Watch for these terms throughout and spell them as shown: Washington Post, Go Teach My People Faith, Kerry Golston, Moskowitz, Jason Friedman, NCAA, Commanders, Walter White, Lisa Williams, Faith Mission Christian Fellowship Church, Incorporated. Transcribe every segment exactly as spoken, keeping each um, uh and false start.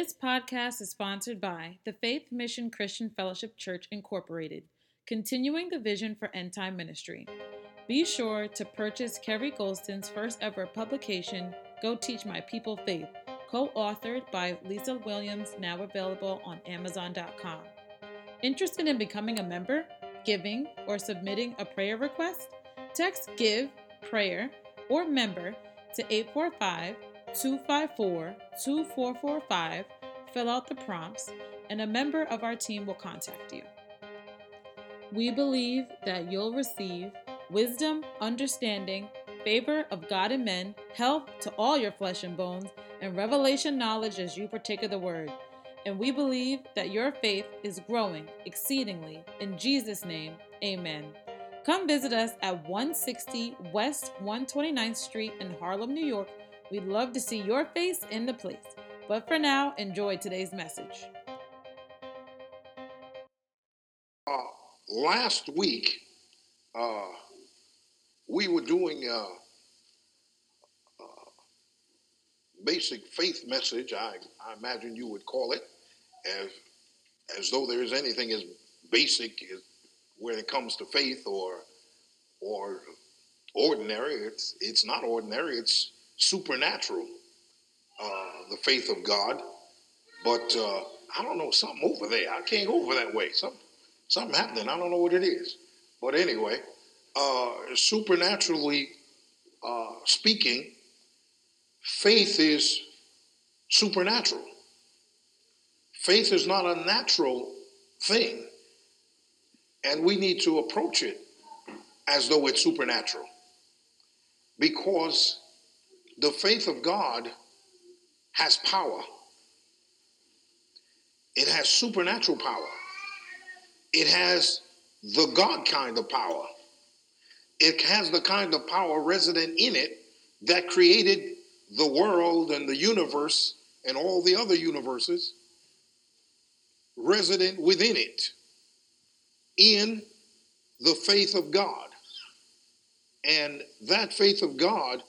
This podcast is sponsored by the Faith Mission Christian Fellowship Church, Incorporated, continuing the vision for end-time ministry. Be sure to purchase Kerry Golston's first ever publication, Go Teach My People Faith, co-authored by Lisa Williams, now available on Amazon dot com. Interested in becoming a member, giving, or submitting a prayer request? Text GIVE, PRAYER, or MEMBER to eight four five, two five four, two four four five, fill out the prompts, and a member of our team will contact you. We believe that you'll receive wisdom, understanding, favor of God and men, health to all your flesh and bones, and revelation knowledge as you partake of the word. And we believe that your faith is growing exceedingly. In Jesus' name, amen. Come visit us at one sixty West one twenty-ninth Street in Harlem, New York. We'd love to see your face in the place. But for now, enjoy today's message. Uh, last week, uh, we were doing a, a basic faith message, I, I imagine you would call it, as, as though there is anything as basic as, when it comes to faith or or ordinary. It's, it's not ordinary, it's supernatural, uh, the faith of God. But uh, I don't know, something over there. I can't go over that way. Something, something happening. I don't know what it is. But anyway, uh, supernaturally uh, speaking, faith is supernatural. Faith is not a natural thing. And we need to approach it as though it's supernatural. Because the faith of God has power. It has supernatural power. It has the God kind of power. It has the kind of power resident in it that created the world and the universe and all the other universes resident within it, in the faith of God. And that faith of God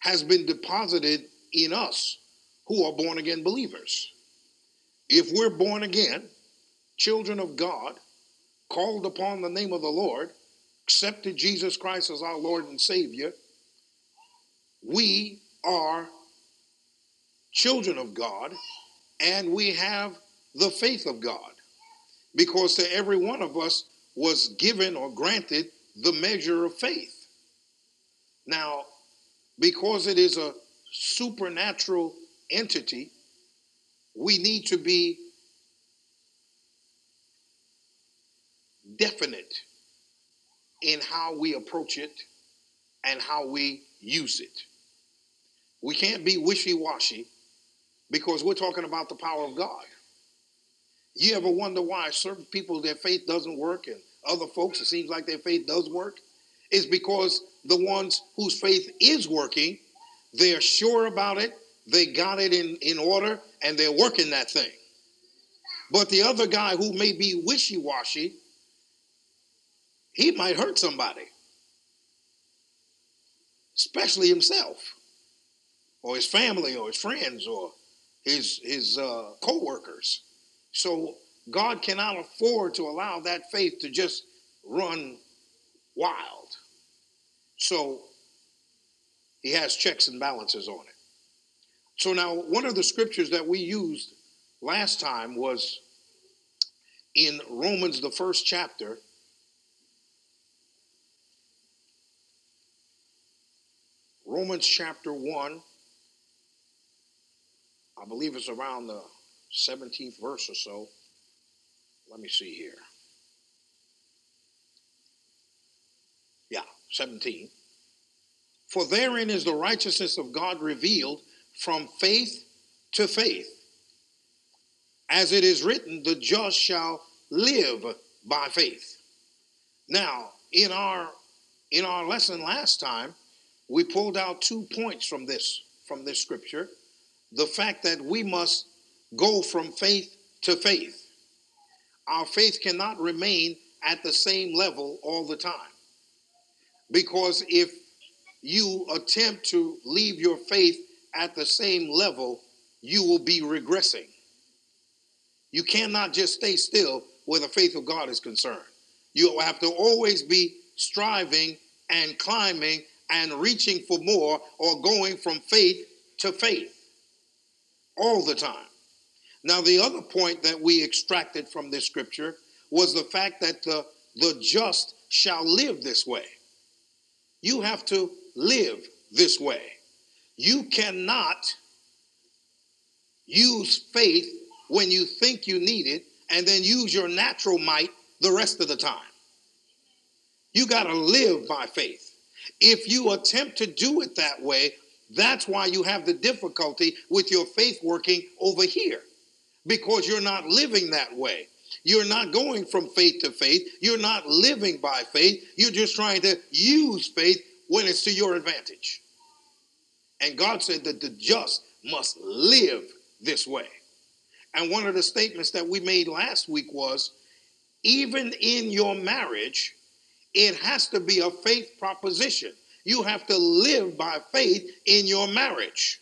has been deposited in us who are born again believers. If we're born again, children of God, called upon the name of the Lord, accepted Jesus Christ as our Lord and Savior, we are children of God and we have the faith of God. Because to every one of us was given or granted the measure of faith. Now, because it is a supernatural entity, we need to be definite in how we approach it and how we use it. We can't be wishy-washy because we're talking about the power of God. You ever wonder why certain people, their faith doesn't work, and other folks, it seems like their faith does work? It's because the ones whose faith is working, they're sure about it, they got it in, in order, and they're working that thing. But the other guy who may be wishy-washy, he might hurt somebody, especially himself, or his family, or his friends, or his, his uh, co-workers. So God cannot afford to allow that faith to just run wild. So he has checks and balances on it. So now, one of the scriptures that we used last time was in Romans, the first chapter. Romans chapter one. I believe it's around the seventeenth verse or so. Let me see here. Yeah, seventeen. For therein is the righteousness of God revealed from faith to faith. As it is written, the just shall live by faith. Now, in our in our lesson last time, we pulled out two points from this, from this scripture. The fact that we must go from faith to faith. Our faith cannot remain at the same level all the time. Because if you attempt to leave your faith at the same level, you will be regressing. You cannot just stay still where the faith of God is concerned. You have to always be striving and climbing and reaching for more, or going from faith to faith all the time. Now, the other point that we extracted from this scripture was the fact that the, the just shall live this way. You have to live this way. You cannot use faith when you think you need it and then use your natural might the rest of the time. You got to live by faith. If you attempt to do it that way, that's why you have the difficulty with your faith working over here, because you're not living that way. You're not going from faith to faith. You're not living by faith. You're just trying to use faith when it's to your advantage. And God said that the just must live this way. And one of the statements that we made last week was, even in your marriage, it has to be a faith proposition. You have to live by faith in your marriage.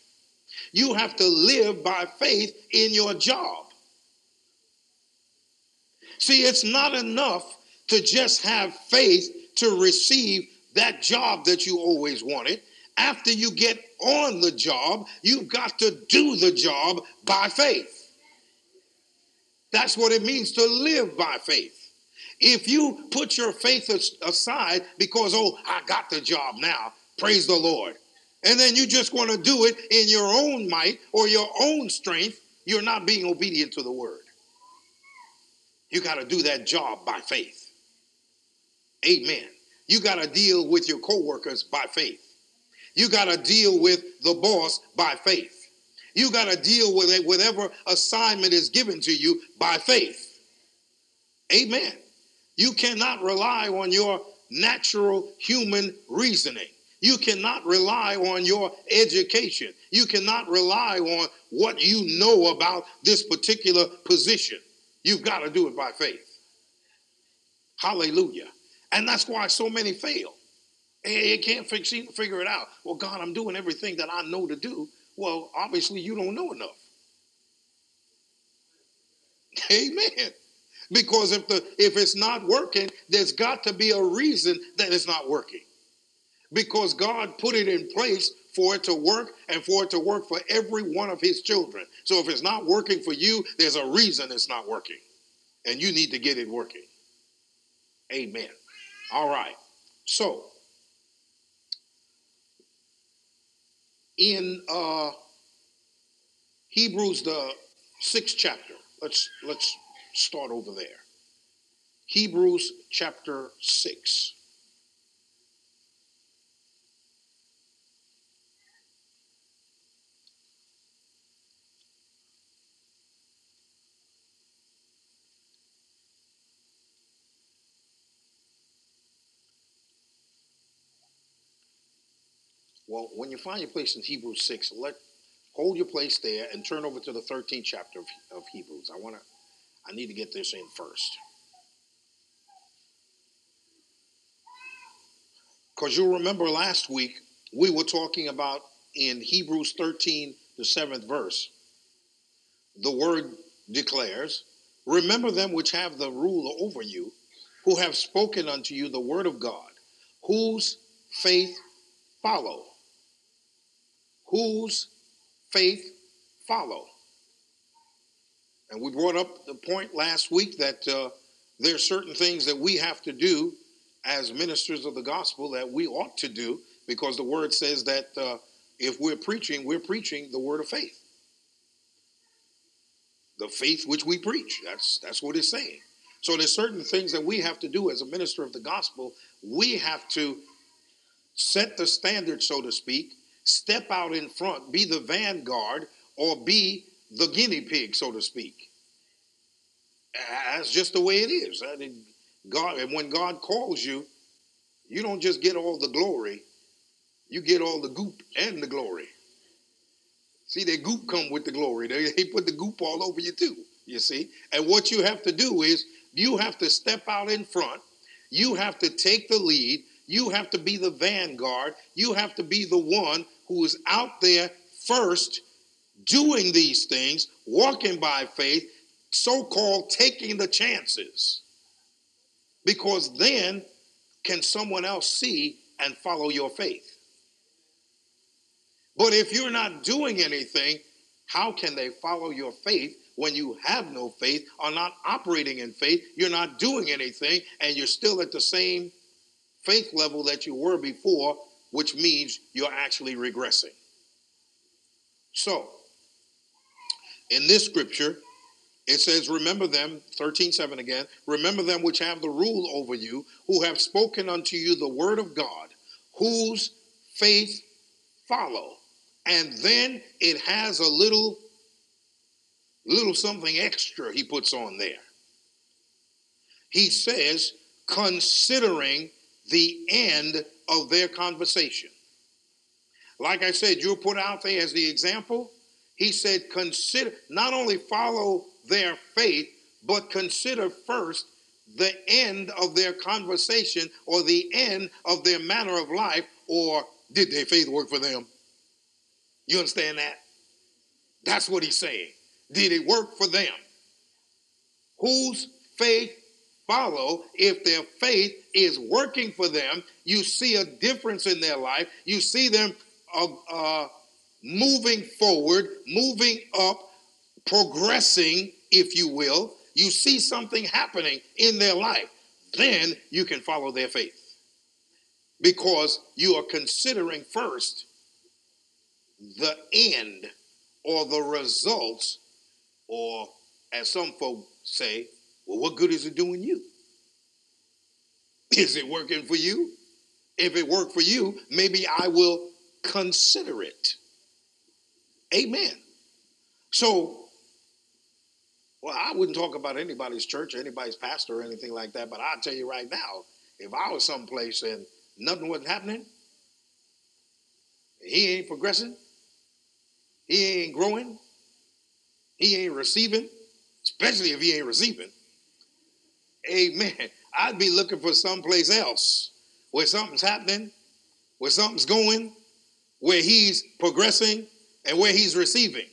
You have to live by faith in your job. See, it's not enough to just have faith to receive that job that you always wanted. After you get on the job, you've got to do the job by faith. That's what it means to live by faith. If you put your faith aside because, oh, I got the job now, praise the Lord, and then you just want to do it in your own might or your own strength, you're not being obedient to the word. You got to do that job by faith. Amen. You got to deal with your coworkers by faith. You got to deal with the boss by faith. You got to deal with it, whatever assignment is given to you, by faith. Amen. You cannot rely on your natural human reasoning. You cannot rely on your education. You cannot rely on what you know about this particular position. You've got to do it by faith. Hallelujah. And that's why so many fail. They can't figure it out. Well, God, I'm doing everything that I know to do. Well, obviously you don't know enough. Amen. Because if the if it's not working, there's got to be a reason that it's not working. Because God put it in place for it to work, and for it to work for every one of his children. So if it's not working for you, there's a reason it's not working. And you need to get it working. Amen. All right. So, in uh, Hebrews, the sixth chapter, let's let's... start over there. Hebrews chapter six. Well, when you find your place in Hebrews six, let hold your place there and turn over to the thirteenth chapter of, of Hebrews. I want to I need to get this in first. Because you'll remember last week, we were talking about in Hebrews thirteen, the seventh verse, the word declares, remember them which have the rule over you, who have spoken unto you the word of God, whose faith follow. Whose faith follow. And we brought up the point last week that uh, there are certain things that we have to do as ministers of the gospel that we ought to do, because the word says that uh, if we're preaching, we're preaching the word of faith. The faith which we preach, that's, that's what it's saying. So there's certain things that we have to do as a minister of the gospel. We have to set the standard, so to speak, step out in front, be the vanguard, or be the guinea pig, so to speak. That's just the way it is. I mean, God, and when God calls you, you don't just get all the glory. You get all the goop and the glory. See, the goop come with the glory. They, they put the goop all over you too, you see. And what you have to do is you have to step out in front. You have to take the lead. You have to be the vanguard. You have to be the one who is out there first doing these things, walking by faith, so-called taking the chances. Because then can someone else see and follow your faith? But if you're not doing anything, how can they follow your faith when you have no faith, are not operating in faith, you're not doing anything, and you're still at the same faith level that you were before, which means you're actually regressing. So, in this scripture, it says, remember them, thirteen seven again, remember them which have the rule over you, who have spoken unto you the word of God, whose faith follow. And then it has a little, little something extra he puts on there. He says, considering the end of their conversation. Like I said, you're put out there as the example. He said, consider, not only follow their faith, but consider first the end of their conversation or the end of their manner of life, or did their faith work for them? You understand that? That's what he's saying. Did it work for them? Whose faith follow? If their faith is working for them, you see a difference in their life. You see them uh, uh, moving forward, moving up, progressing, if you will. You see something happening in their life. Then you can follow their faith. Because you are considering first the end or the results, or as some folks say, well, what good is it doing you? Is it working for you? If it worked for you, maybe I will consider it. Amen. So, well, I wouldn't talk about anybody's church or anybody's pastor or anything like that, but I'll tell you right now, if I was someplace and nothing wasn't happening, he ain't progressing, he ain't growing, he ain't receiving, especially if he ain't receiving, amen, I'd be looking for someplace else where something's happening, where something's going, where he's progressing, and where he's receiving.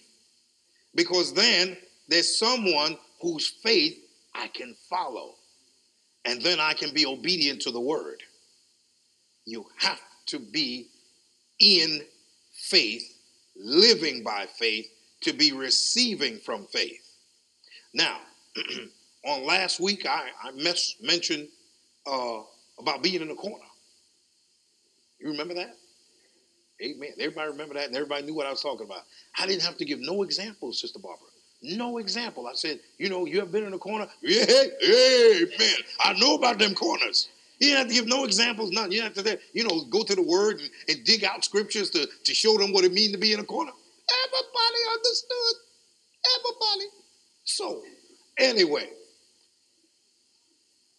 Because then there's someone whose faith I can follow, and then I can be obedient to the word. You have to be in faith, living by faith, to be receiving from faith. Now, on last week, I, I mes- mentioned uh, about being in the corner. You remember that? Amen. Everybody remember that, and everybody knew what I was talking about. I didn't have to give no examples, Sister Barbara. No example. I said, you know, you have been in the corner? Yeah, amen. I know about them corners. You didn't have to give no examples, nothing. You didn't have to, you know, go to the word and, and dig out scriptures to, to show them what it means to be in a corner. Everybody understood. Everybody. So, anyway,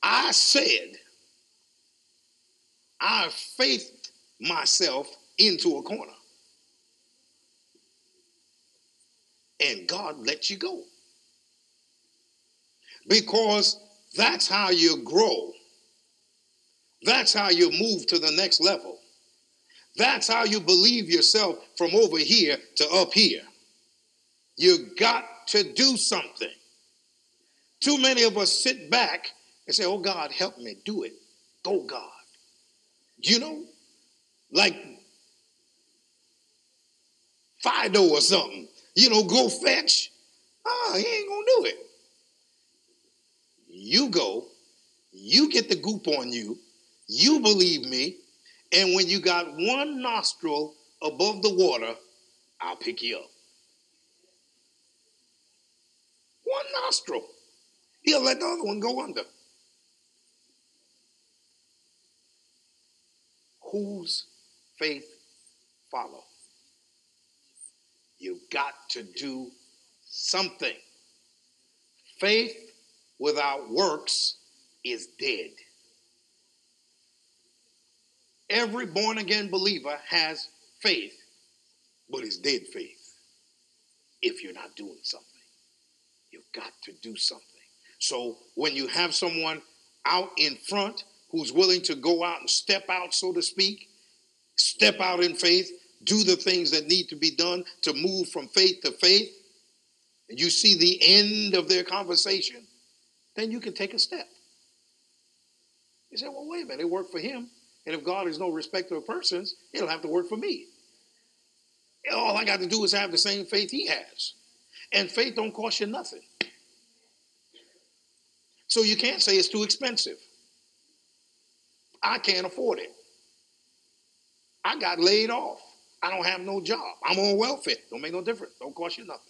I said, I faithed myself into a corner. And God lets you go. Because that's how you grow. That's how you move to the next level. That's how you believe yourself from over here to up here. You got to do something. Too many of us sit back and say, oh, God, help me do it. Go, God. You know, like Fido or something. You know, go fetch. Ah, he ain't going to do it. You go. You get the goop on you. You believe me, and when you got one nostril above the water, I'll pick you up. One nostril. He'll let the other one go under. Whose faith follow? You've got to do something. Faith without works is dead. Every born-again believer has faith, but it's dead faith if you're not doing something. You've got to do something. So when you have someone out in front who's willing to go out and step out, so to speak, step out in faith, do the things that need to be done to move from faith to faith, and you see the end of their conversation, then you can take a step. You say, well, wait a minute, it worked for him. And if God is no respecter of persons, it'll have to work for me. All I got to do is have the same faith he has. And faith don't cost you nothing. So you can't say it's too expensive. I can't afford it. I got laid off. I don't have no job. I'm on welfare. Don't make no difference. Don't cost you nothing.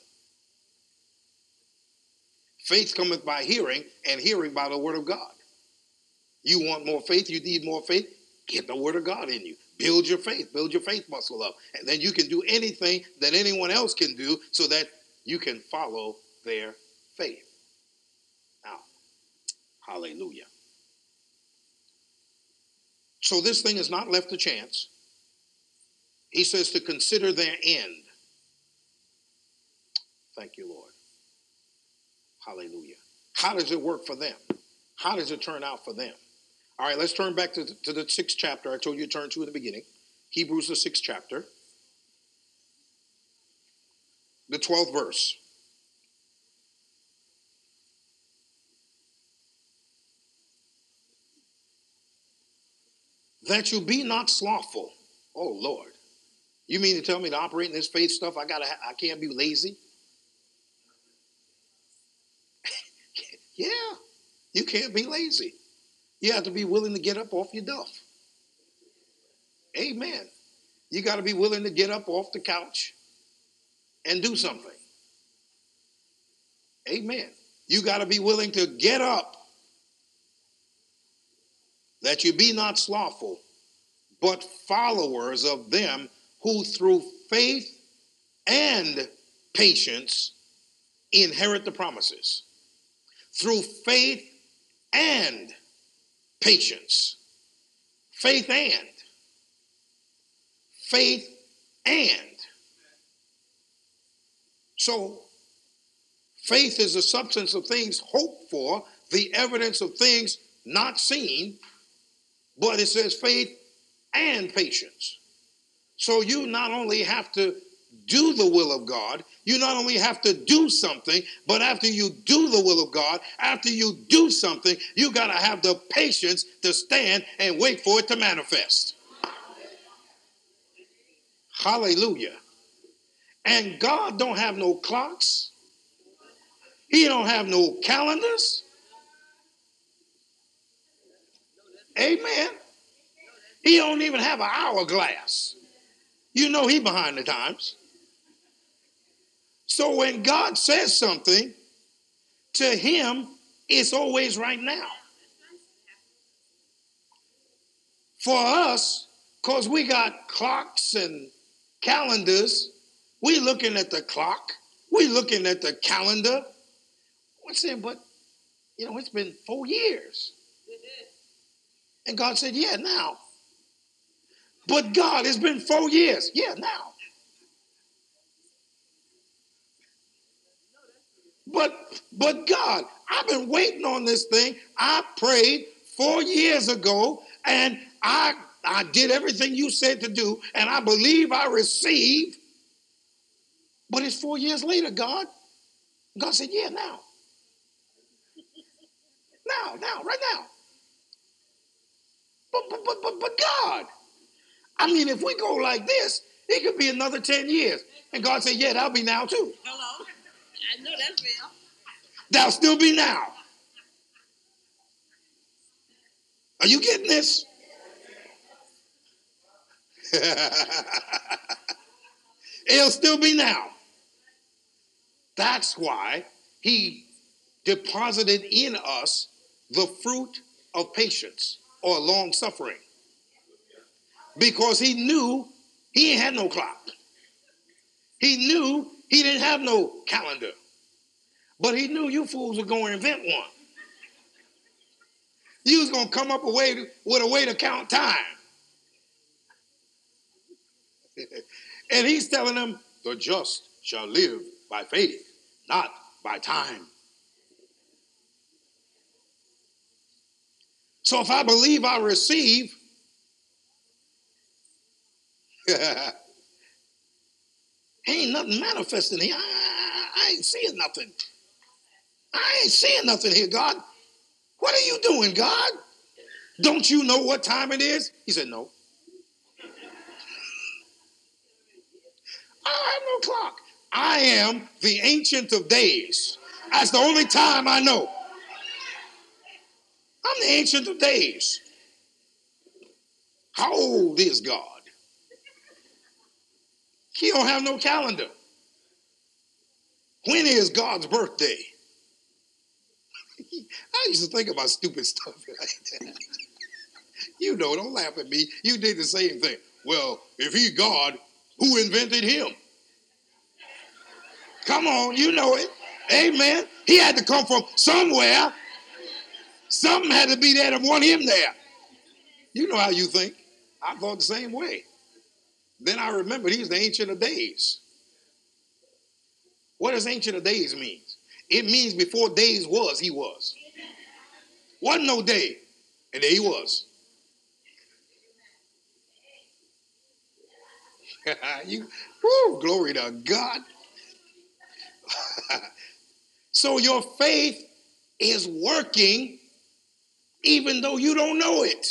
Faith cometh by hearing, and hearing by the word of God. You want more faith, you need more faith, get the word of God in you. Build your faith, build your faith muscle up. And then you can do anything that anyone else can do so that you can follow their faith. Now, hallelujah. So this thing is not left to chance. He says to consider their end. Thank you, Lord. Hallelujah. How does it work for them? How does it turn out for them? All right, let's turn back to, to the sixth chapter I told you to turn to in the beginning. Hebrews, the sixth chapter. The twelfth verse. That you be not slothful. Oh, Lord. You mean to tell me to operate in this faith stuff? I gotta, I can't be lazy? Yeah. You can't be lazy. You have to be willing to get up off your duff. Amen. You got to be willing to get up off the couch and do something. Amen. You got to be willing to get up. That you be not slothful, but followers of them who through faith and patience inherit the promises. Through faith and patience. Faith and. Faith and. So, faith is the substance of things hoped for, the evidence of things not seen, but it says faith and patience. So you not only have to do the will of God, you not only have to do something, but after you do the will of God, after you do something, you got to have the patience to stand and wait for it to manifest. Hallelujah. And God don't have no clocks. He don't have no calendars. Amen. He don't even have an hourglass. You know he behind the times. So when God says something, to him, it's always right now. For us, because we got clocks and calendars, we looking at the clock, we looking at the calendar. I'm saying, but, you know, it's been four years. And God said, yeah, now. But God, it's been four years. Yeah, now. But, but God, I've been waiting on this thing. I prayed four years ago, and I, I did everything you said to do, and I believe I received. But it's four years later, God. God said, yeah, now. Now, now, right now. But, but, but, but, but God. I mean, if we go like this, it could be another ten years. And God said, yeah, that'll be now too. Hello? I know that's real. That'll still be now. Are you getting this? It'll still be now. That's why he deposited in us the fruit of patience or long suffering. Because he knew he ain't had no clock. He knew he didn't have no calendar. But he knew you fools were going to invent one. You was going to come up a way to, with a way to count time. And he's telling them, the just shall live by faith, not by time. So if I believe I receive, ain't nothing manifesting here. I, I, I ain't seeing nothing. I ain't seeing nothing here, God. What are you doing, God? Don't you know what time it is? He said, no. I have no clock. I am the Ancient of Days. That's the only time I know. I'm the Ancient of Days. How old is God? He don't have no calendar. When is God's birthday? I used to think about stupid stuff like that. You know, don't laugh at me. You did the same thing. Well, if he's God, who invented him? Come on, you know it. Amen. He had to come from somewhere. Something had to be there to want him there. You know how you think. I thought the same way. Then I remembered he's the Ancient of Days. What does Ancient of Days mean? It means before days was, he was. Wasn't no day, and there he was. You, woo, glory to God. So your faith is working even though you don't know it.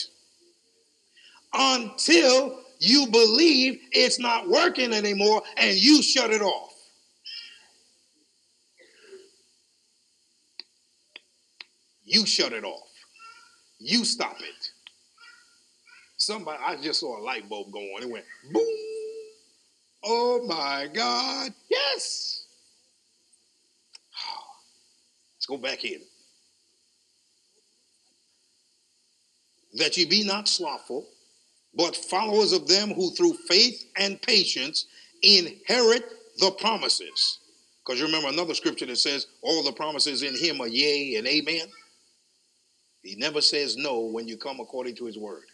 Until you believe it's not working anymore and you shut it off. You shut it off. You stop it. Somebody, I just saw a light bulb go on. It went boom. Oh my God. Yes. Let's go back in. That ye be not slothful, but followers of them who through faith and patience inherit the promises. Because you remember another scripture that says all the promises in him are yea and amen. He never says no when you come according to his word.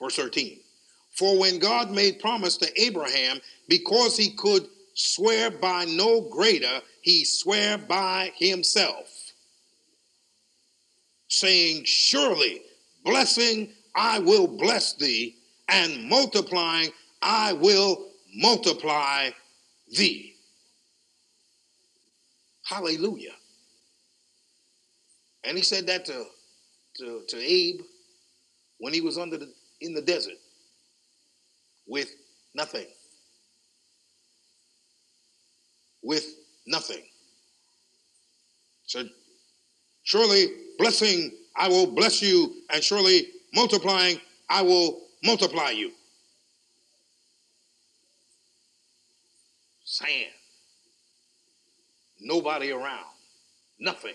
Verse thirteen. For when God made promise to Abraham, because he could swear by no greater, he swore by himself, saying, surely, blessing, I will bless thee, and multiplying, I will multiply thee. Hallelujah. And he said that to, to, to Abe when he was under the, in the desert with nothing. With nothing. So surely blessing, I will bless you, and surely multiplying, I will multiply you. Sand. Nobody around. Nothing.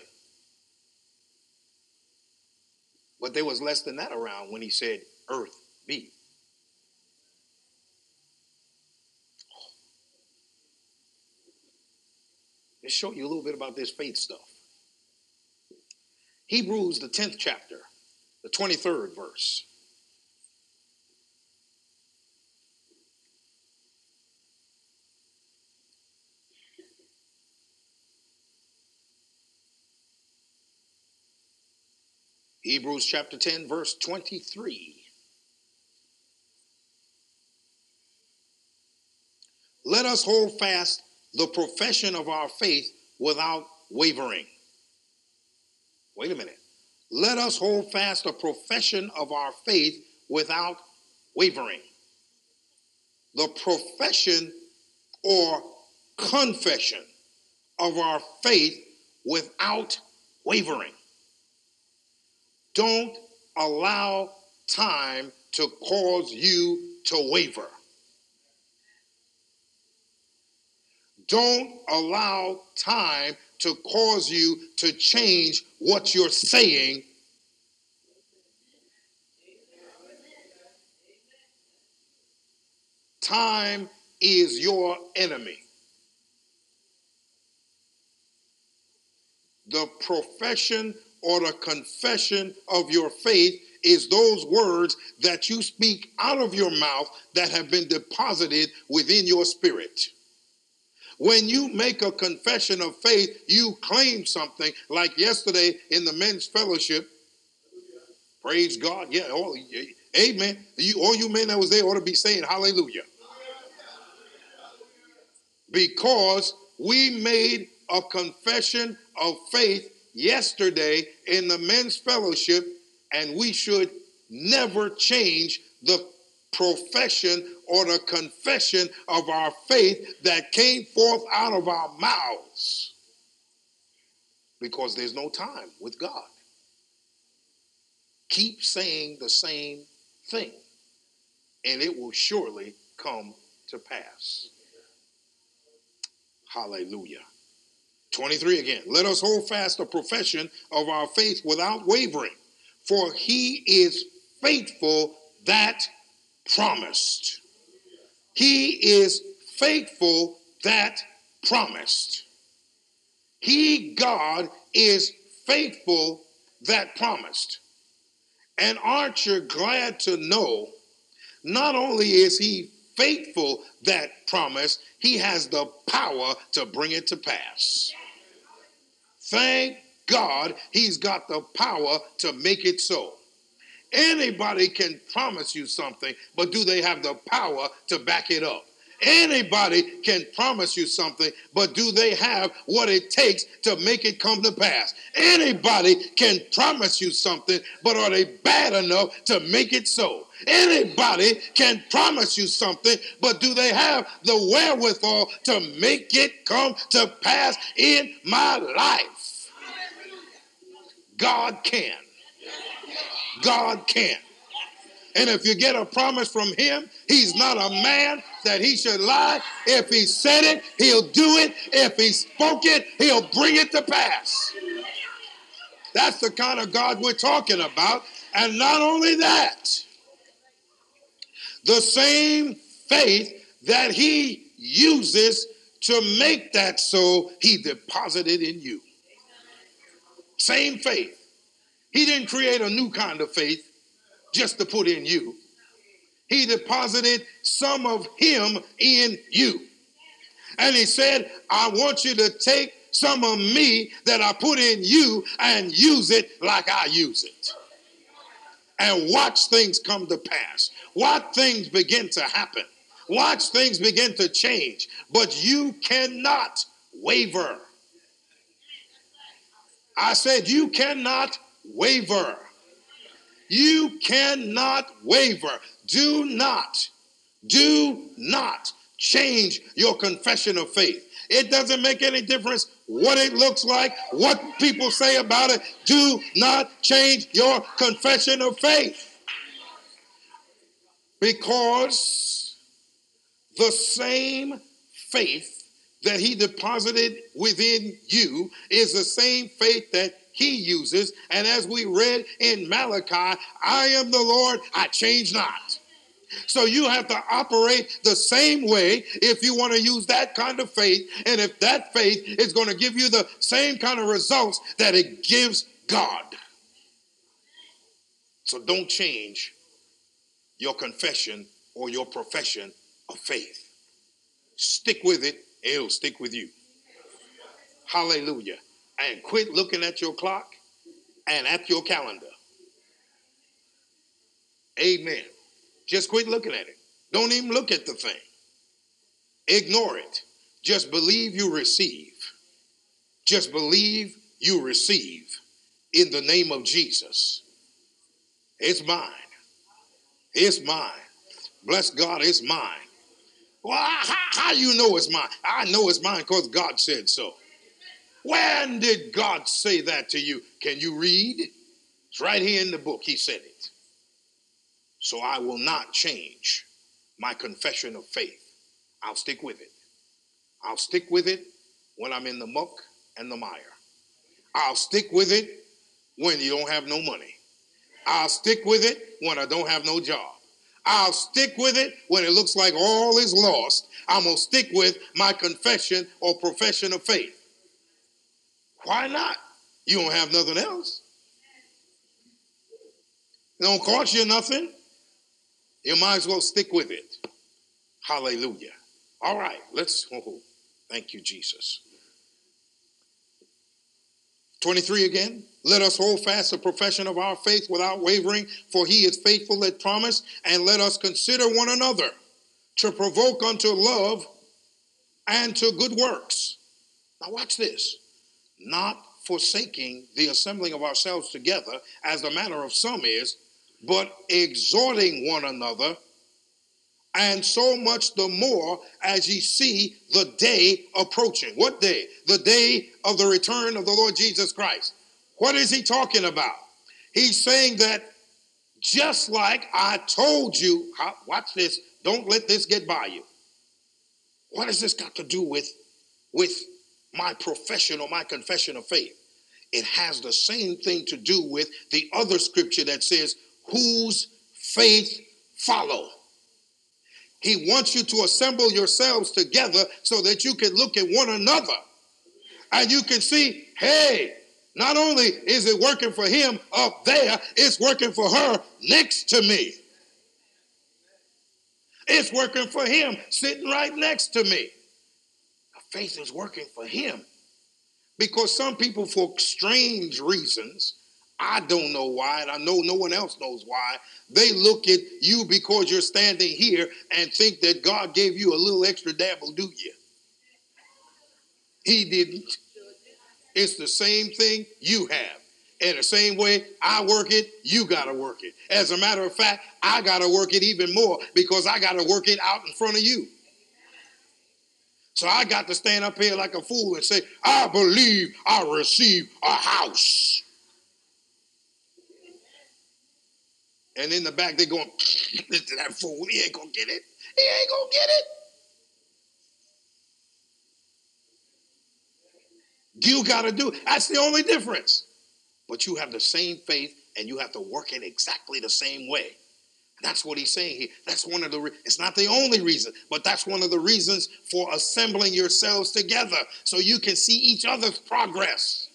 But there was less than that around when he said, earth be. Oh. Let's show you a little bit about this faith stuff. Hebrews, the tenth chapter, the twenty-third verse. Hebrews chapter ten, verse twenty-three. Let us hold fast the profession of our faith without wavering. Wait a minute. Let us hold fast the profession of our faith without wavering. The profession or confession of our faith without wavering. Don't allow time to cause you to waver. Don't allow time to cause you to change what you're saying. Time is your enemy. The profession or the confession of your faith is those words that you speak out of your mouth that have been deposited within your spirit. When you make a confession of faith, you claim something. Like yesterday in the men's fellowship, praise God, yeah, oh, Amen. You, all you men that was there ought to be saying hallelujah. Because we made a confession of faith yesterday in the men's fellowship, and we should never change the profession or the confession of our faith that came forth out of our mouths, because there's no time with God. Keep saying the same thing, and it will surely come to pass. Hallelujah. twenty-three again. Let us hold fast the profession of our faith without wavering, for he is faithful that promised. He is faithful that promised. He, God, is faithful that promised. And aren't you glad to know, not only is he faithful that promise, he has the power to bring it to pass. Thank God he's got the power to make it so. Anybody can promise you something, but do they have the power to back it up? Anybody can promise you something, but do they have what it takes to make it come to pass? Anybody can promise you something, but are they bad enough to make it so? Anybody can promise you something, but do they have the wherewithal to make it come to pass in my life? God can. God can. And if you get a promise from him, he's not a man that he should lie. If he said it, he'll do it. If he spoke it, he'll bring it to pass. That's the kind of God we're talking about. And not only that, the same faith that he uses to make that so, he deposited in you. Same faith. He didn't create a new kind of faith just to put in you. He deposited some of him in you. And he said, I want you to take some of me that I put in you and use it like I use it. And watch things come to pass. Watch things begin to happen. Watch things begin to change. But you cannot waver. I said you cannot waver. You cannot waver. Do not, do not change your confession of faith. It doesn't make any difference what it looks like, what people say about it. Do not change your confession of faith. Because the same faith that he deposited within you is the same faith that he uses, and as we read in Malachi, I am the Lord, I change not. So you have to operate the same way if you want to use that kind of faith, and if that faith is going to give you the same kind of results that it gives God. So don't change your confession or your profession of faith. Stick with it, it'll stick with you. Hallelujah. And quit looking at your clock and at your calendar. Amen. Just quit looking at it. Don't even look at the thing. Ignore it. Just believe you receive. Just believe you receive in the name of Jesus. It's mine. It's mine. Bless God, it's mine. Well, how, how you know it's mine? I know it's mine because God said so. When did God say that to you? Can you read? It's right here in the book. He said it. So I will not change my confession of faith. I'll stick with it. I'll stick with it when I'm in the muck and the mire. I'll stick with it when you don't have no money. I'll stick with it when I don't have no job. I'll stick with it when it looks like all is lost. I'm going to stick with my confession or profession of faith. Why not? You don't have nothing else. It don't cost you nothing. You might as well stick with it. Hallelujah. All right, let's, oh, thank you, Jesus. twenty-three again. Let us hold fast the profession of our faith without wavering, for he is faithful that promised. And let us consider one another to provoke unto love and to good works. Now watch this. Not forsaking the assembling of ourselves together, as the manner of some is, but exhorting one another, and so much the more as ye see the day approaching. What day? The day of the return of the Lord Jesus Christ. What is he talking about? He's saying that just like I told you, watch this, don't let this get by you. What has this got to do with, with my profession or my confession of faith? It has the same thing to do with the other scripture that says, whose faith follow. He wants you to assemble yourselves together so that you can look at one another and you can see, hey, not only is it working for him up there, it's working for her next to me. It's working for him sitting right next to me. Faith is working for him, because some people, for strange reasons, I don't know why, and I know no one else knows why, they look at you because you're standing here and think that God gave you a little extra dabble, do you? He didn't. It's the same thing you have. In the same way I work it, you got to work it. As a matter of fact, I got to work it even more, because I got to work it out in front of you. So I got to stand up here like a fool and say, I believe I receive a house. And in the back, they're going, listen to that fool. He ain't going to get it. He ain't going to get it. You got to do it. That's the only difference. But you have the same faith, and you have to work it exactly the same way. That's what he's saying here. That's one of the, re- it's not the only reason, but that's one of the reasons for assembling yourselves together, so you can see each other's progress,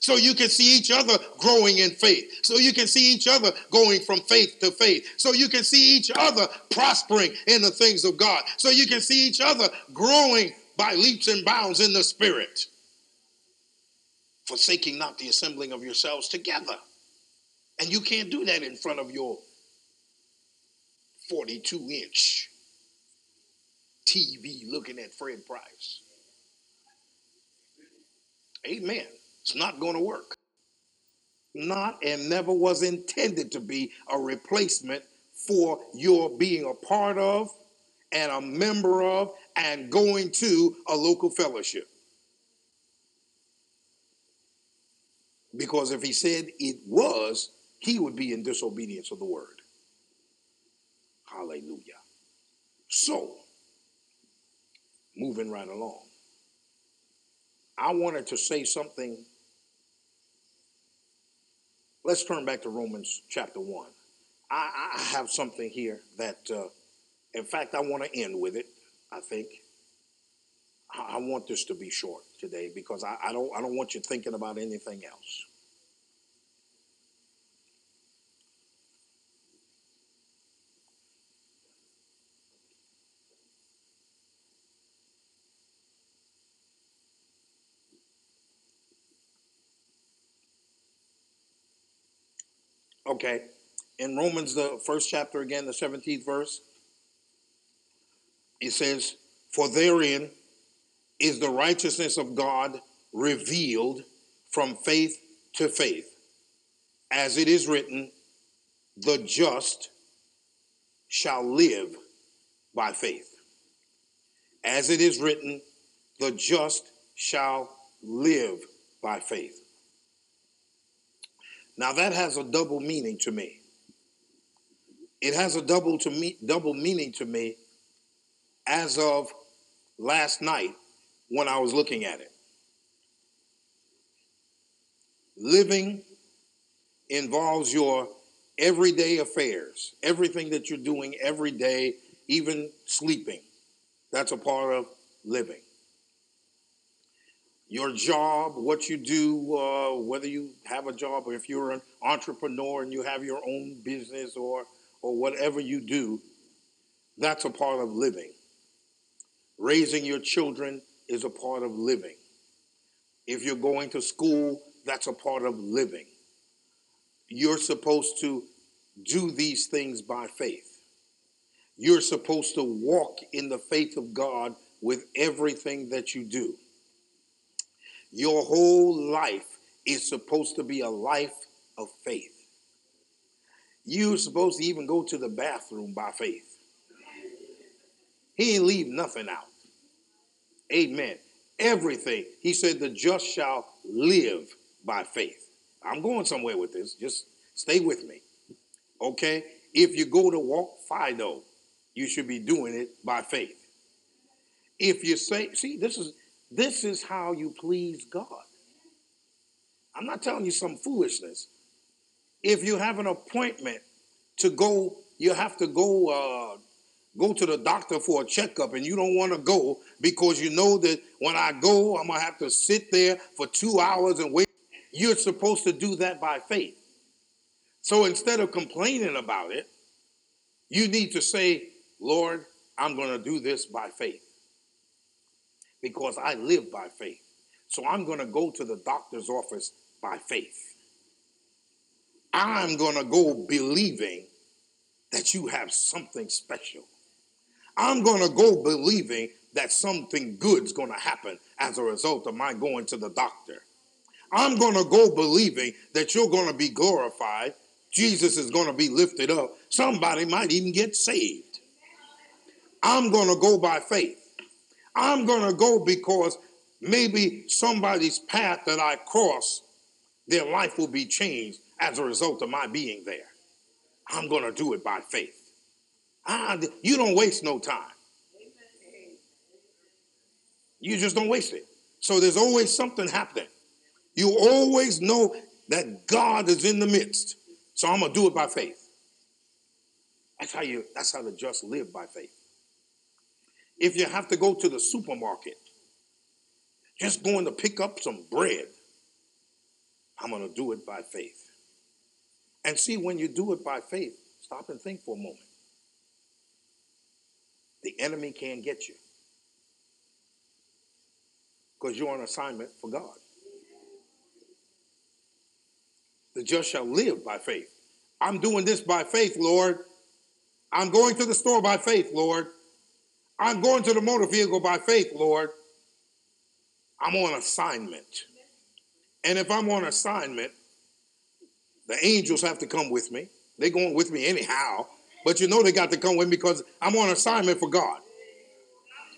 so you can see each other growing in faith, so you can see each other going from faith to faith, so you can see each other prospering in the things of God, so you can see each other growing by leaps and bounds in the Spirit. Forsaking not the assembling of yourselves together. And you can't do that in front of your forty-two inch T V looking at Fred Price. Amen. It's not going to work. Not and never was intended to be a replacement for your being a part of and a member of and going to a local fellowship. Because if he said it was, he would be in disobedience of the word. Hallelujah. So, moving right along. I wanted to say something. Let's turn back to Romans chapter one. I, I have something here that, uh, in fact, I want to end with it, I think. I, I want this to be short today, because I, I don't, I don't want you thinking about anything else. Okay, in Romans, the first chapter again, the seventeenth verse, it says, for therein is the righteousness of God revealed from faith to faith. As it is written, the just shall live by faith. As it is written, the just shall live by faith. Now that has a double meaning to me. It has a double to me, double meaning to me as of last night when I was looking at it. Living involves your everyday affairs, everything that you're doing every day, even sleeping. That's a part of living. Your job, what you do, uh, whether you have a job or if you're an entrepreneur and you have your own business or, or whatever you do, that's a part of living. Raising your children is a part of living. If you're going to school, That's a part of living. You're supposed to do these things by faith. You're supposed to walk in the faith of God with everything that you do. Your whole life is supposed to be a life of faith. You're supposed to even go to the bathroom by faith. He ain't leave nothing out. Amen. Everything. He said the just shall live by faith. I'm going somewhere with this. Just stay with me. Okay? If you go to walk Fido, you should be doing it by faith. If you say, see, this is this is how you please God. I'm not telling you some foolishness. If you have an appointment to go, you have to go uh, go to the doctor for a checkup, and you don't want to go because you know that when I go, I'm going to have to sit there for two hours and wait. You're supposed to do that by faith. So instead of complaining about it, you need to say, Lord, I'm going to do this by faith because I live by faith. So I'm going to go to the doctor's office by faith. I'm going to go believing that you have something special. I'm going to go believing that something good's going to happen as a result of my going to the doctor. I'm going to go believing that you're going to be glorified. Jesus is going to be lifted up. Somebody might even get saved. I'm going to go by faith. I'm going to go because maybe somebody's path that I cross, their life will be changed as a result of my being there. I'm going to do it by faith. I, you don't waste no time. You just don't waste it. So there's always something happening. You always know that God is in the midst. So I'm going to do it by faith. That's how you, that's how the just live by faith. If you have to go to the supermarket, just going to pick up some bread, I'm going to do it by faith. And see, when you do it by faith, stop and think for a moment. The enemy can't get you because you're on assignment for God. The just shall live by faith. I'm doing this by faith, Lord. I'm going to the store by faith, Lord. I'm going to the motor vehicle by faith, Lord. I'm on assignment. And if I'm on assignment, the angels have to come with me. They're going with me anyhow. But you know they got to come with me because I'm on assignment for God.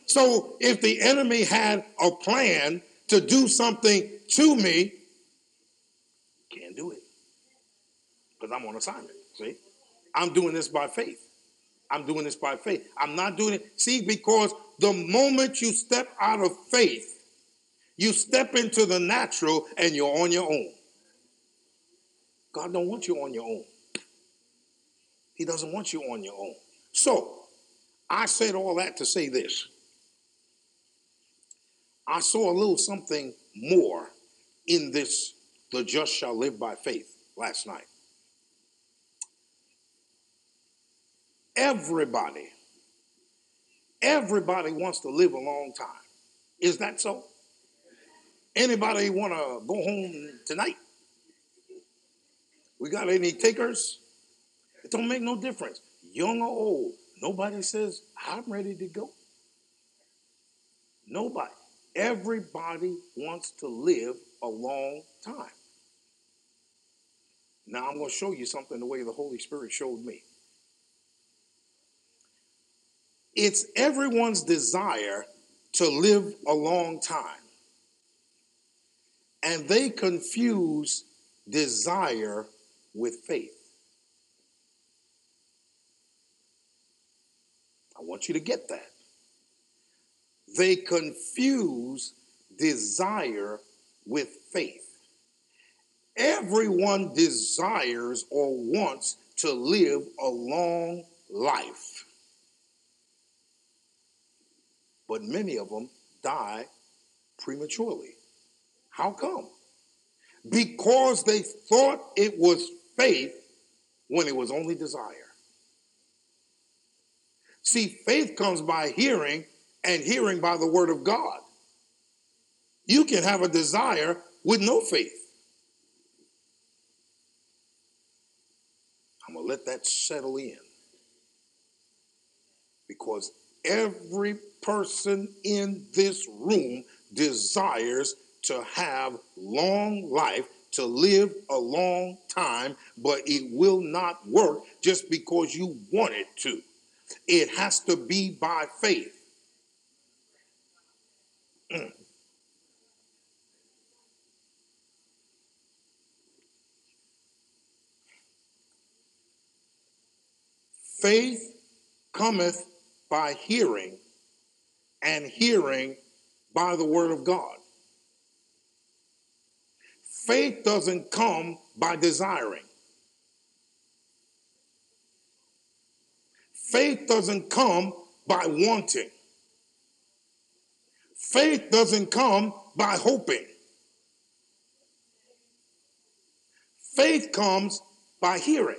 So if the enemy had a plan to do something to me, can't do it. Because I'm on assignment, see? I'm doing this by faith. I'm doing this by faith. I'm not doing it. See, because the moment you step out of faith, you step into the natural and you're on your own. God don't want you on your own. He doesn't want you on your own. So, I said all that to say this. I saw a little something more in this, the just shall live by faith, last night. Everybody, everybody wants to live a long time. Is that so? Anybody want to go home tonight? We got any takers? It don't make no difference. Young or old, nobody says, I'm ready to go. Nobody. Everybody wants to live a long time. Now I'm going to show you something the way the Holy Spirit showed me. It's everyone's desire to live a long time. And they confuse desire with faith. I want you to get that. They confuse desire with faith. Everyone desires or wants to live a long life. But many of them die prematurely. How come? Because they thought it was faith when it was only desire. See, faith comes by hearing, and hearing by the word of God. You can have a desire with no faith. going to let that settle in. Because every person in this room desires to have long life, to live a long time, but it will not work just because you want it to. It has to be by faith. Mm. Faith cometh by hearing, and hearing by the word of God. Faith doesn't come by desiring. Faith doesn't come by wanting. Faith doesn't come by hoping. Faith comes by hearing.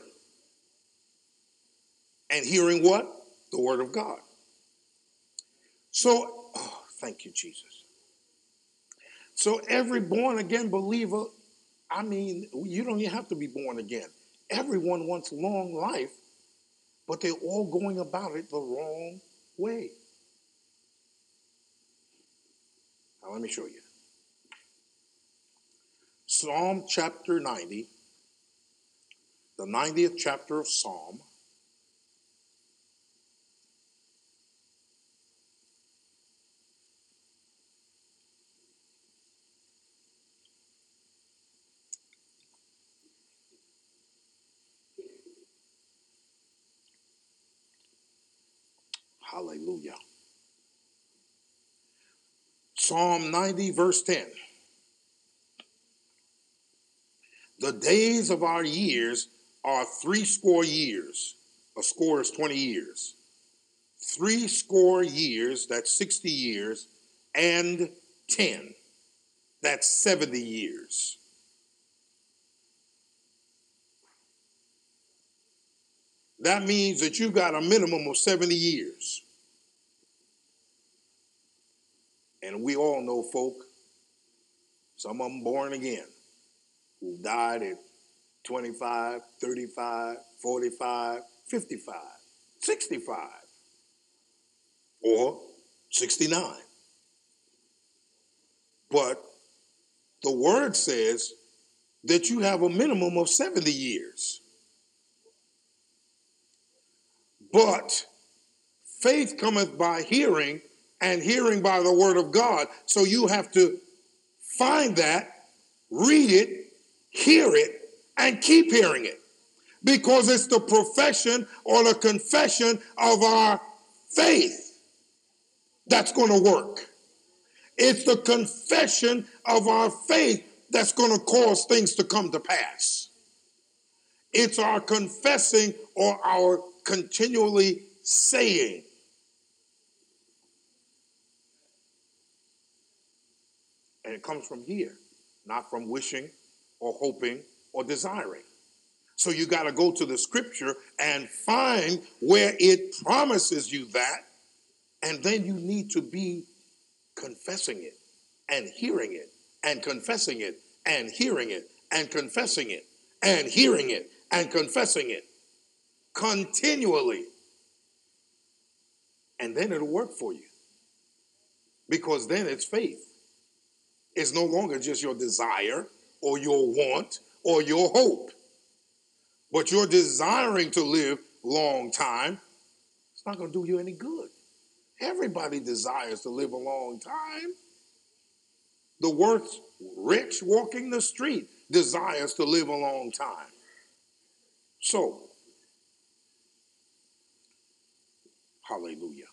And hearing what? The word of God. So, oh, thank you, Jesus. So every born-again believer, I mean, you don't even have to be born again. Everyone wants long life, but they're all going about it the wrong way. Now, let me show you. Psalm chapter ninety, the ninetieth chapter of Psalm. Hallelujah. Psalm ninety, verse ten. The days of our years are three score years. A score is twenty years. Three score years, that's sixty years, and ten, that's seventy years. That means that you got a minimum of seventy years. And we all know folk, some of them born again, who died at twenty-five, thirty-five, forty-five, fifty-five, sixty-five, or sixty-nine. But the word says that you have a minimum of seventy years. But faith cometh by hearing, and hearing by the word of God. So you have to find that, read it, hear it, and keep hearing it. Because it's the profession or the confession of our faith that's going to work. It's the confession of our faith that's going to cause things to come to pass. It's our confessing or our continually saying. And it comes from here, not from wishing or hoping or desiring. So you got to go to the scripture and find where it promises you that, and then you need to be confessing it and hearing it and confessing it and hearing it and confessing it and hearing it and confessing it continually. And then it'll work for you, because then it's faith. It's no longer just your desire or your want or your hope. But you're desiring to live long time. It's not going to do you any good. Everybody desires to live a long time. The worst rich walking the street desires to live a long time. So, hallelujah.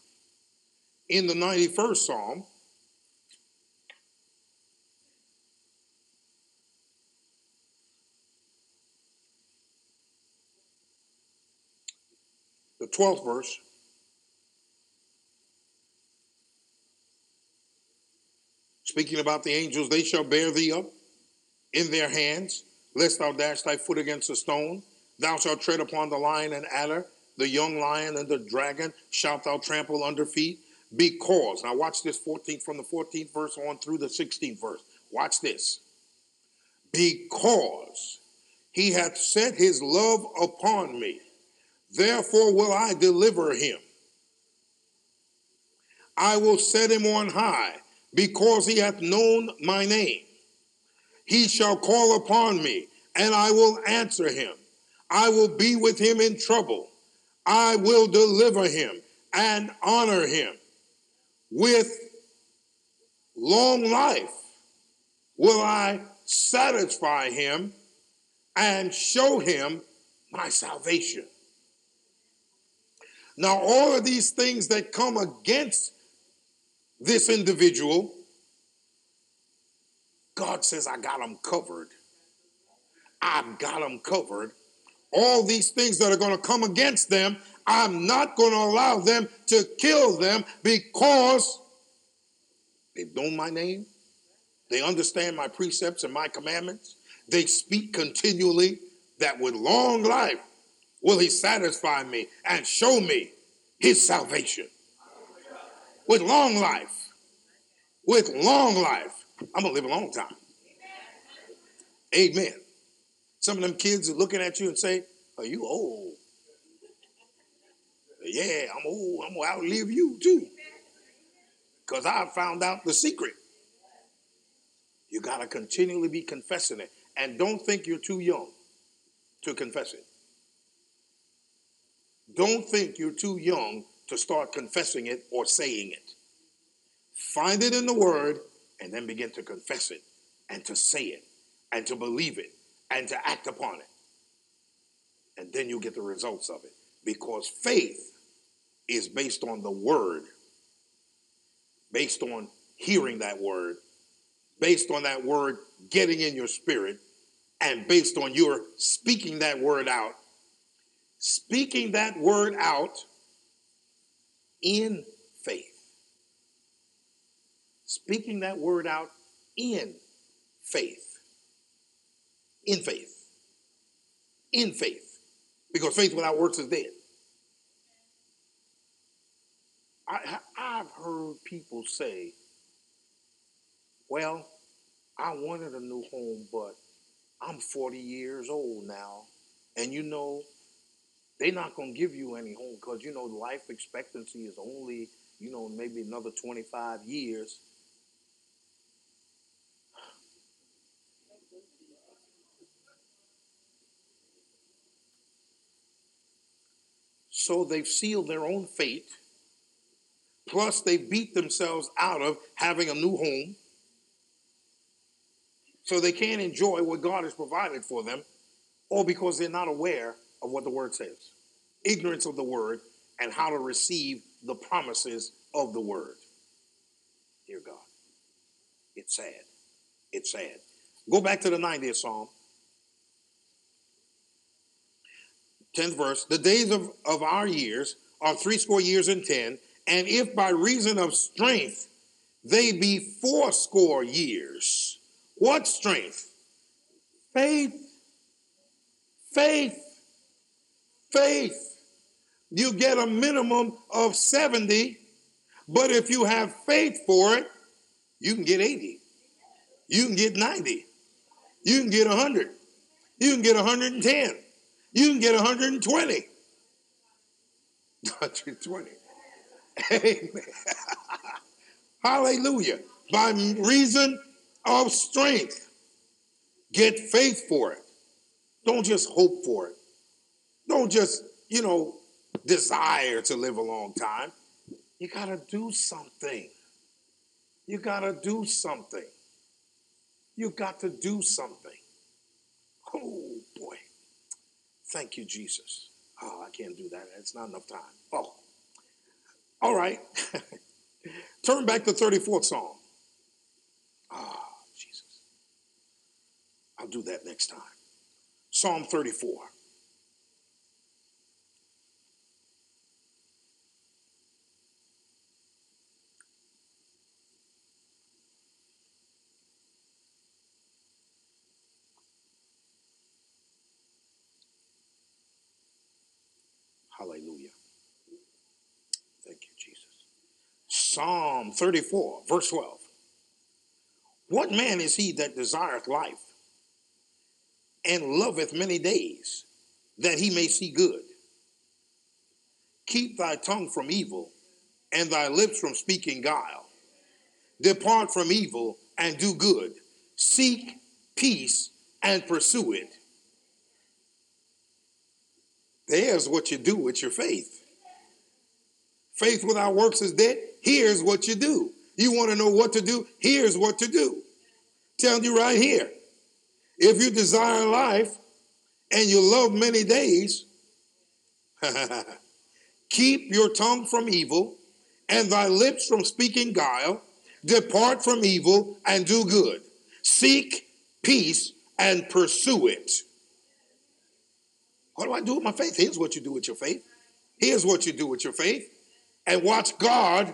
In the ninety-first Psalm, the twelfth verse. Speaking about the angels, they shall bear thee up in their hands, lest thou dash thy foot against a stone. Thou shalt tread upon the lion and adder, the young lion and the dragon shalt thou trample under feet. Because, now watch this, fourteenth, from the fourteenth verse on through the sixteenth verse. Watch this. Because He hath set his love upon me. Therefore will I deliver him. I will set him on high, because he hath known my name. He shall call upon me, and I will answer him. I will be with him in trouble. I will deliver him and honor him. With long life will I satisfy him and show him my salvation. Now, all of these things that come against this individual, God says, I got them covered. I've got them covered. All these things that are going to come against them, I'm not going to allow them to kill them, because they've known my name. They understand my precepts and my commandments. They speak continually that with long life will he satisfy me and show me his salvation. With long life. With long life. I'm going to live a long time. Amen. Amen. Some of them kids are looking at you and say, are you old? Yeah, I'm old. I'm going to outlive you too. Because I found out the secret. You got to continually be confessing it. And don't think you're too young to confess it. Don't think you're too young to start confessing it or saying it. Find it in the Word and then begin to confess it and to say it and to believe it and to act upon it. And then you'll get the results of it. Because faith is based on the Word, based on hearing that Word, based on that Word getting in your spirit, and based on your speaking that Word out, speaking that Word out in faith. Speaking that Word out in faith. In faith. In faith. Because faith without works is dead. I, I've heard people say, well, I wanted a new home, but I'm forty years old now. And you know, they're not going to give you any home because, you know, life expectancy is only, you know, maybe another twenty-five years. So they've sealed their own fate. Plus, they beat themselves out of having a new home. So they can't enjoy what God has provided for them, or because they're not aware of what the Word says. Ignorance of the Word and how to receive the promises of the Word. Dear God, it's sad. It's sad. Go back to the ninetieth Psalm. tenth verse. The days of, of our years are threescore years and ten, and if by reason of strength they be fourscore years. What strength? Faith. Faith. Faith. You get a minimum of seventy, but if you have faith for it, you can get eighty. You can get ninety. You can get one hundred. You can get one hundred ten. You can get one hundred twenty. one hundred twenty. Amen. Hallelujah. By reason of strength, get faith for it. Don't just hope for it. Don't just, you know, desire to live a long time. You got to do something. You got to do something. You got to do something. Oh, boy. Thank you, Jesus. Oh, I can't do that. It's not enough time. Oh. All right. Turn back to thirty-fourth Psalm. Ah, oh, Jesus. I'll do that next time. Psalm thirty-four. Hallelujah. Thank you, Jesus. Psalm thirty-four, verse twelve. What man is he that desireth life and loveth many days, that he may see good. Keep thy tongue from evil, and thy lips from speaking guile. Depart from evil, and do good. Seek peace, and pursue it. There's what you do with your faith. Faith without works is dead. Here's what you do. You want to know what to do? Here's what to do. Telling you right here. If you desire life and you love many days, keep your tongue from evil and thy lips from speaking guile. Depart from evil and do good. Seek peace and pursue it. What do I do with my faith? Here's what you do with your faith. Here's what you do with your faith. And watch God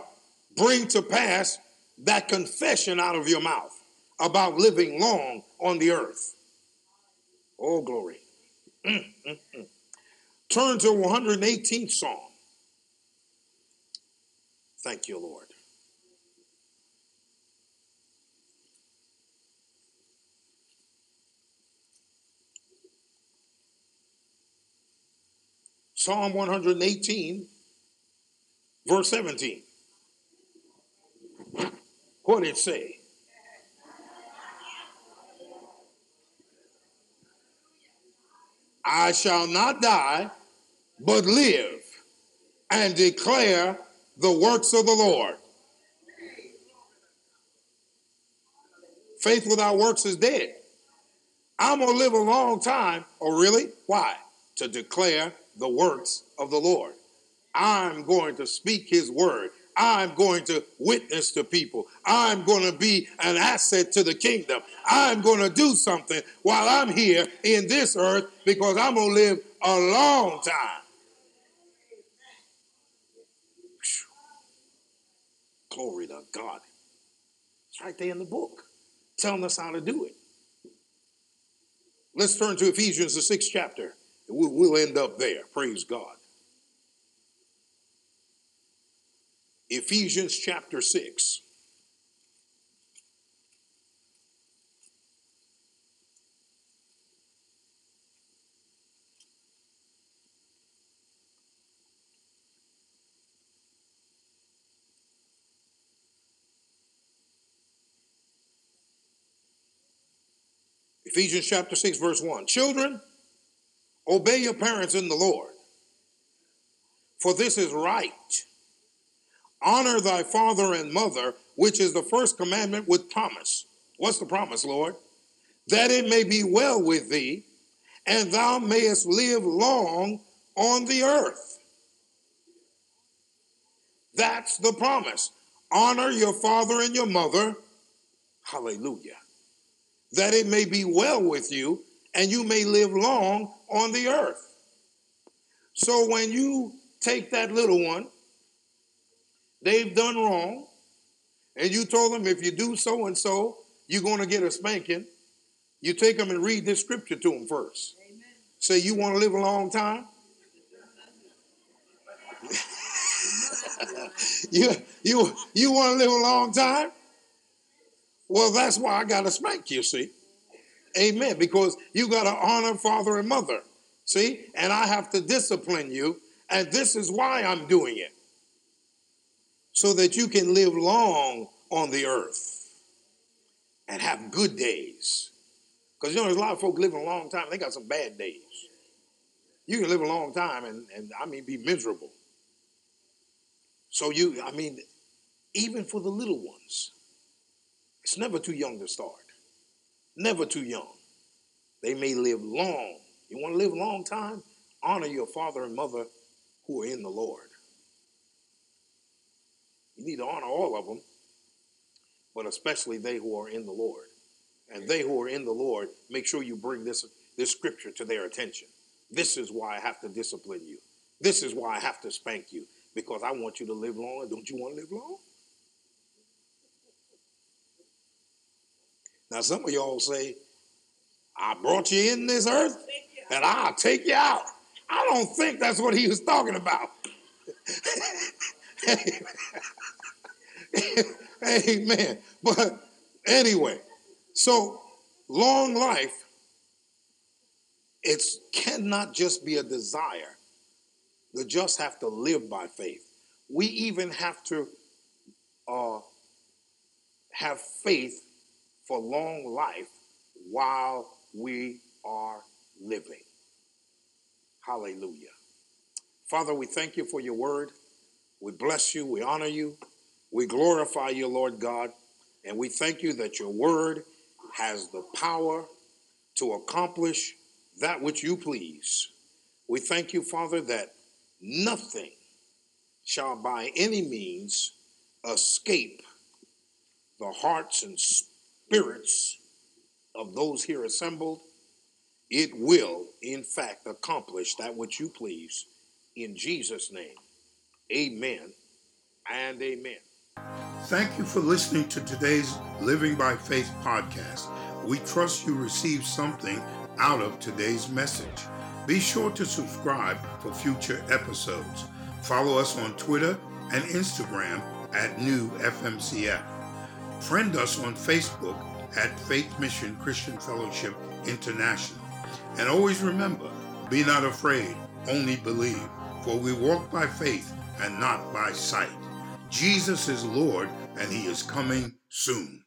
bring to pass that confession out of your mouth about living long on the earth. Oh, glory. Mm, mm, mm. Turn to one hundred eighteenth Psalm. Thank you, Lord. Psalm one hundred eighteen, verse seventeen. What did it say? I shall not die, but live and declare the works of the Lord. Faith without works is dead. I'm going to live a long time. Oh, really? Why? To declare the works of the Lord. I'm going to speak his word. I'm going to witness to people. I'm going to be an asset to the kingdom. I'm going to do something while I'm here in this earth because I'm going to live a long time. Whew. Glory to God. It's right there in the book telling us how to do it. Let's turn to Ephesians, the sixth chapter. We'll end up there. Praise God. Ephesians chapter six. Ephesians chapter six, verse one. Children, obey your parents in the Lord, for this is right. Honor thy father and mother, which is the first commandment with promise. What's the promise, Lord? That it may be well with thee, and thou mayest live long on the earth. That's the promise. Honor your father and your mother. Hallelujah. That it may be well with you, and you may live long on the earth. So when you take that little one, they've done wrong, and you told them if you do so and so, you're going to get a spanking. You take them and read this scripture to them first. Amen. Say, you want to live a long time? you, you, you want to live a long time? Well, that's why I got to spank you, see? Amen, because you got to honor father and mother, see? And I have to discipline you, and this is why I'm doing it. So that you can live long on the earth and have good days. Because, you know, there's a lot of folk living a long time. They got some bad days. You can live a long time and, and I mean, be miserable. So you, I mean, even for the little ones, it's never too young to start. Never too young. They may live long. You want to live a long time? Honor your father and mother who are in the Lord. You need to honor all of them, but especially they who are in the Lord. And they who are in the Lord, make sure you bring this, this scripture to their attention. This is why I have to discipline you. This is why I have to spank you, because I want you to live long. Don't you want to live long? Now, some of y'all say, I brought you in this earth, and I'll take you out. I don't think that's what he was talking about. Amen. But anyway, so long life It cannot just be a desire. The just have to live by faith. We even have to uh, have faith for long life while we are living. Hallelujah. Father, we thank you for your word. We bless you. We honor you. We glorify you, Lord God. And we thank you that your word has the power to accomplish that which you please. We thank you, Father, that nothing shall by any means escape the hearts and spirits of those here assembled. It will, in fact, accomplish that which you please. In Jesus' name, amen and amen. Thank you for listening to today's Living by Faith podcast. We trust you received something out of today's message. Be sure to subscribe for future episodes. Follow us on Twitter and Instagram at New F M C F. Friend us on Facebook at Faith Mission Christian Fellowship International. And always remember, be not afraid, only believe, for we walk by faith and not by sight. Jesus is Lord, and he is coming soon.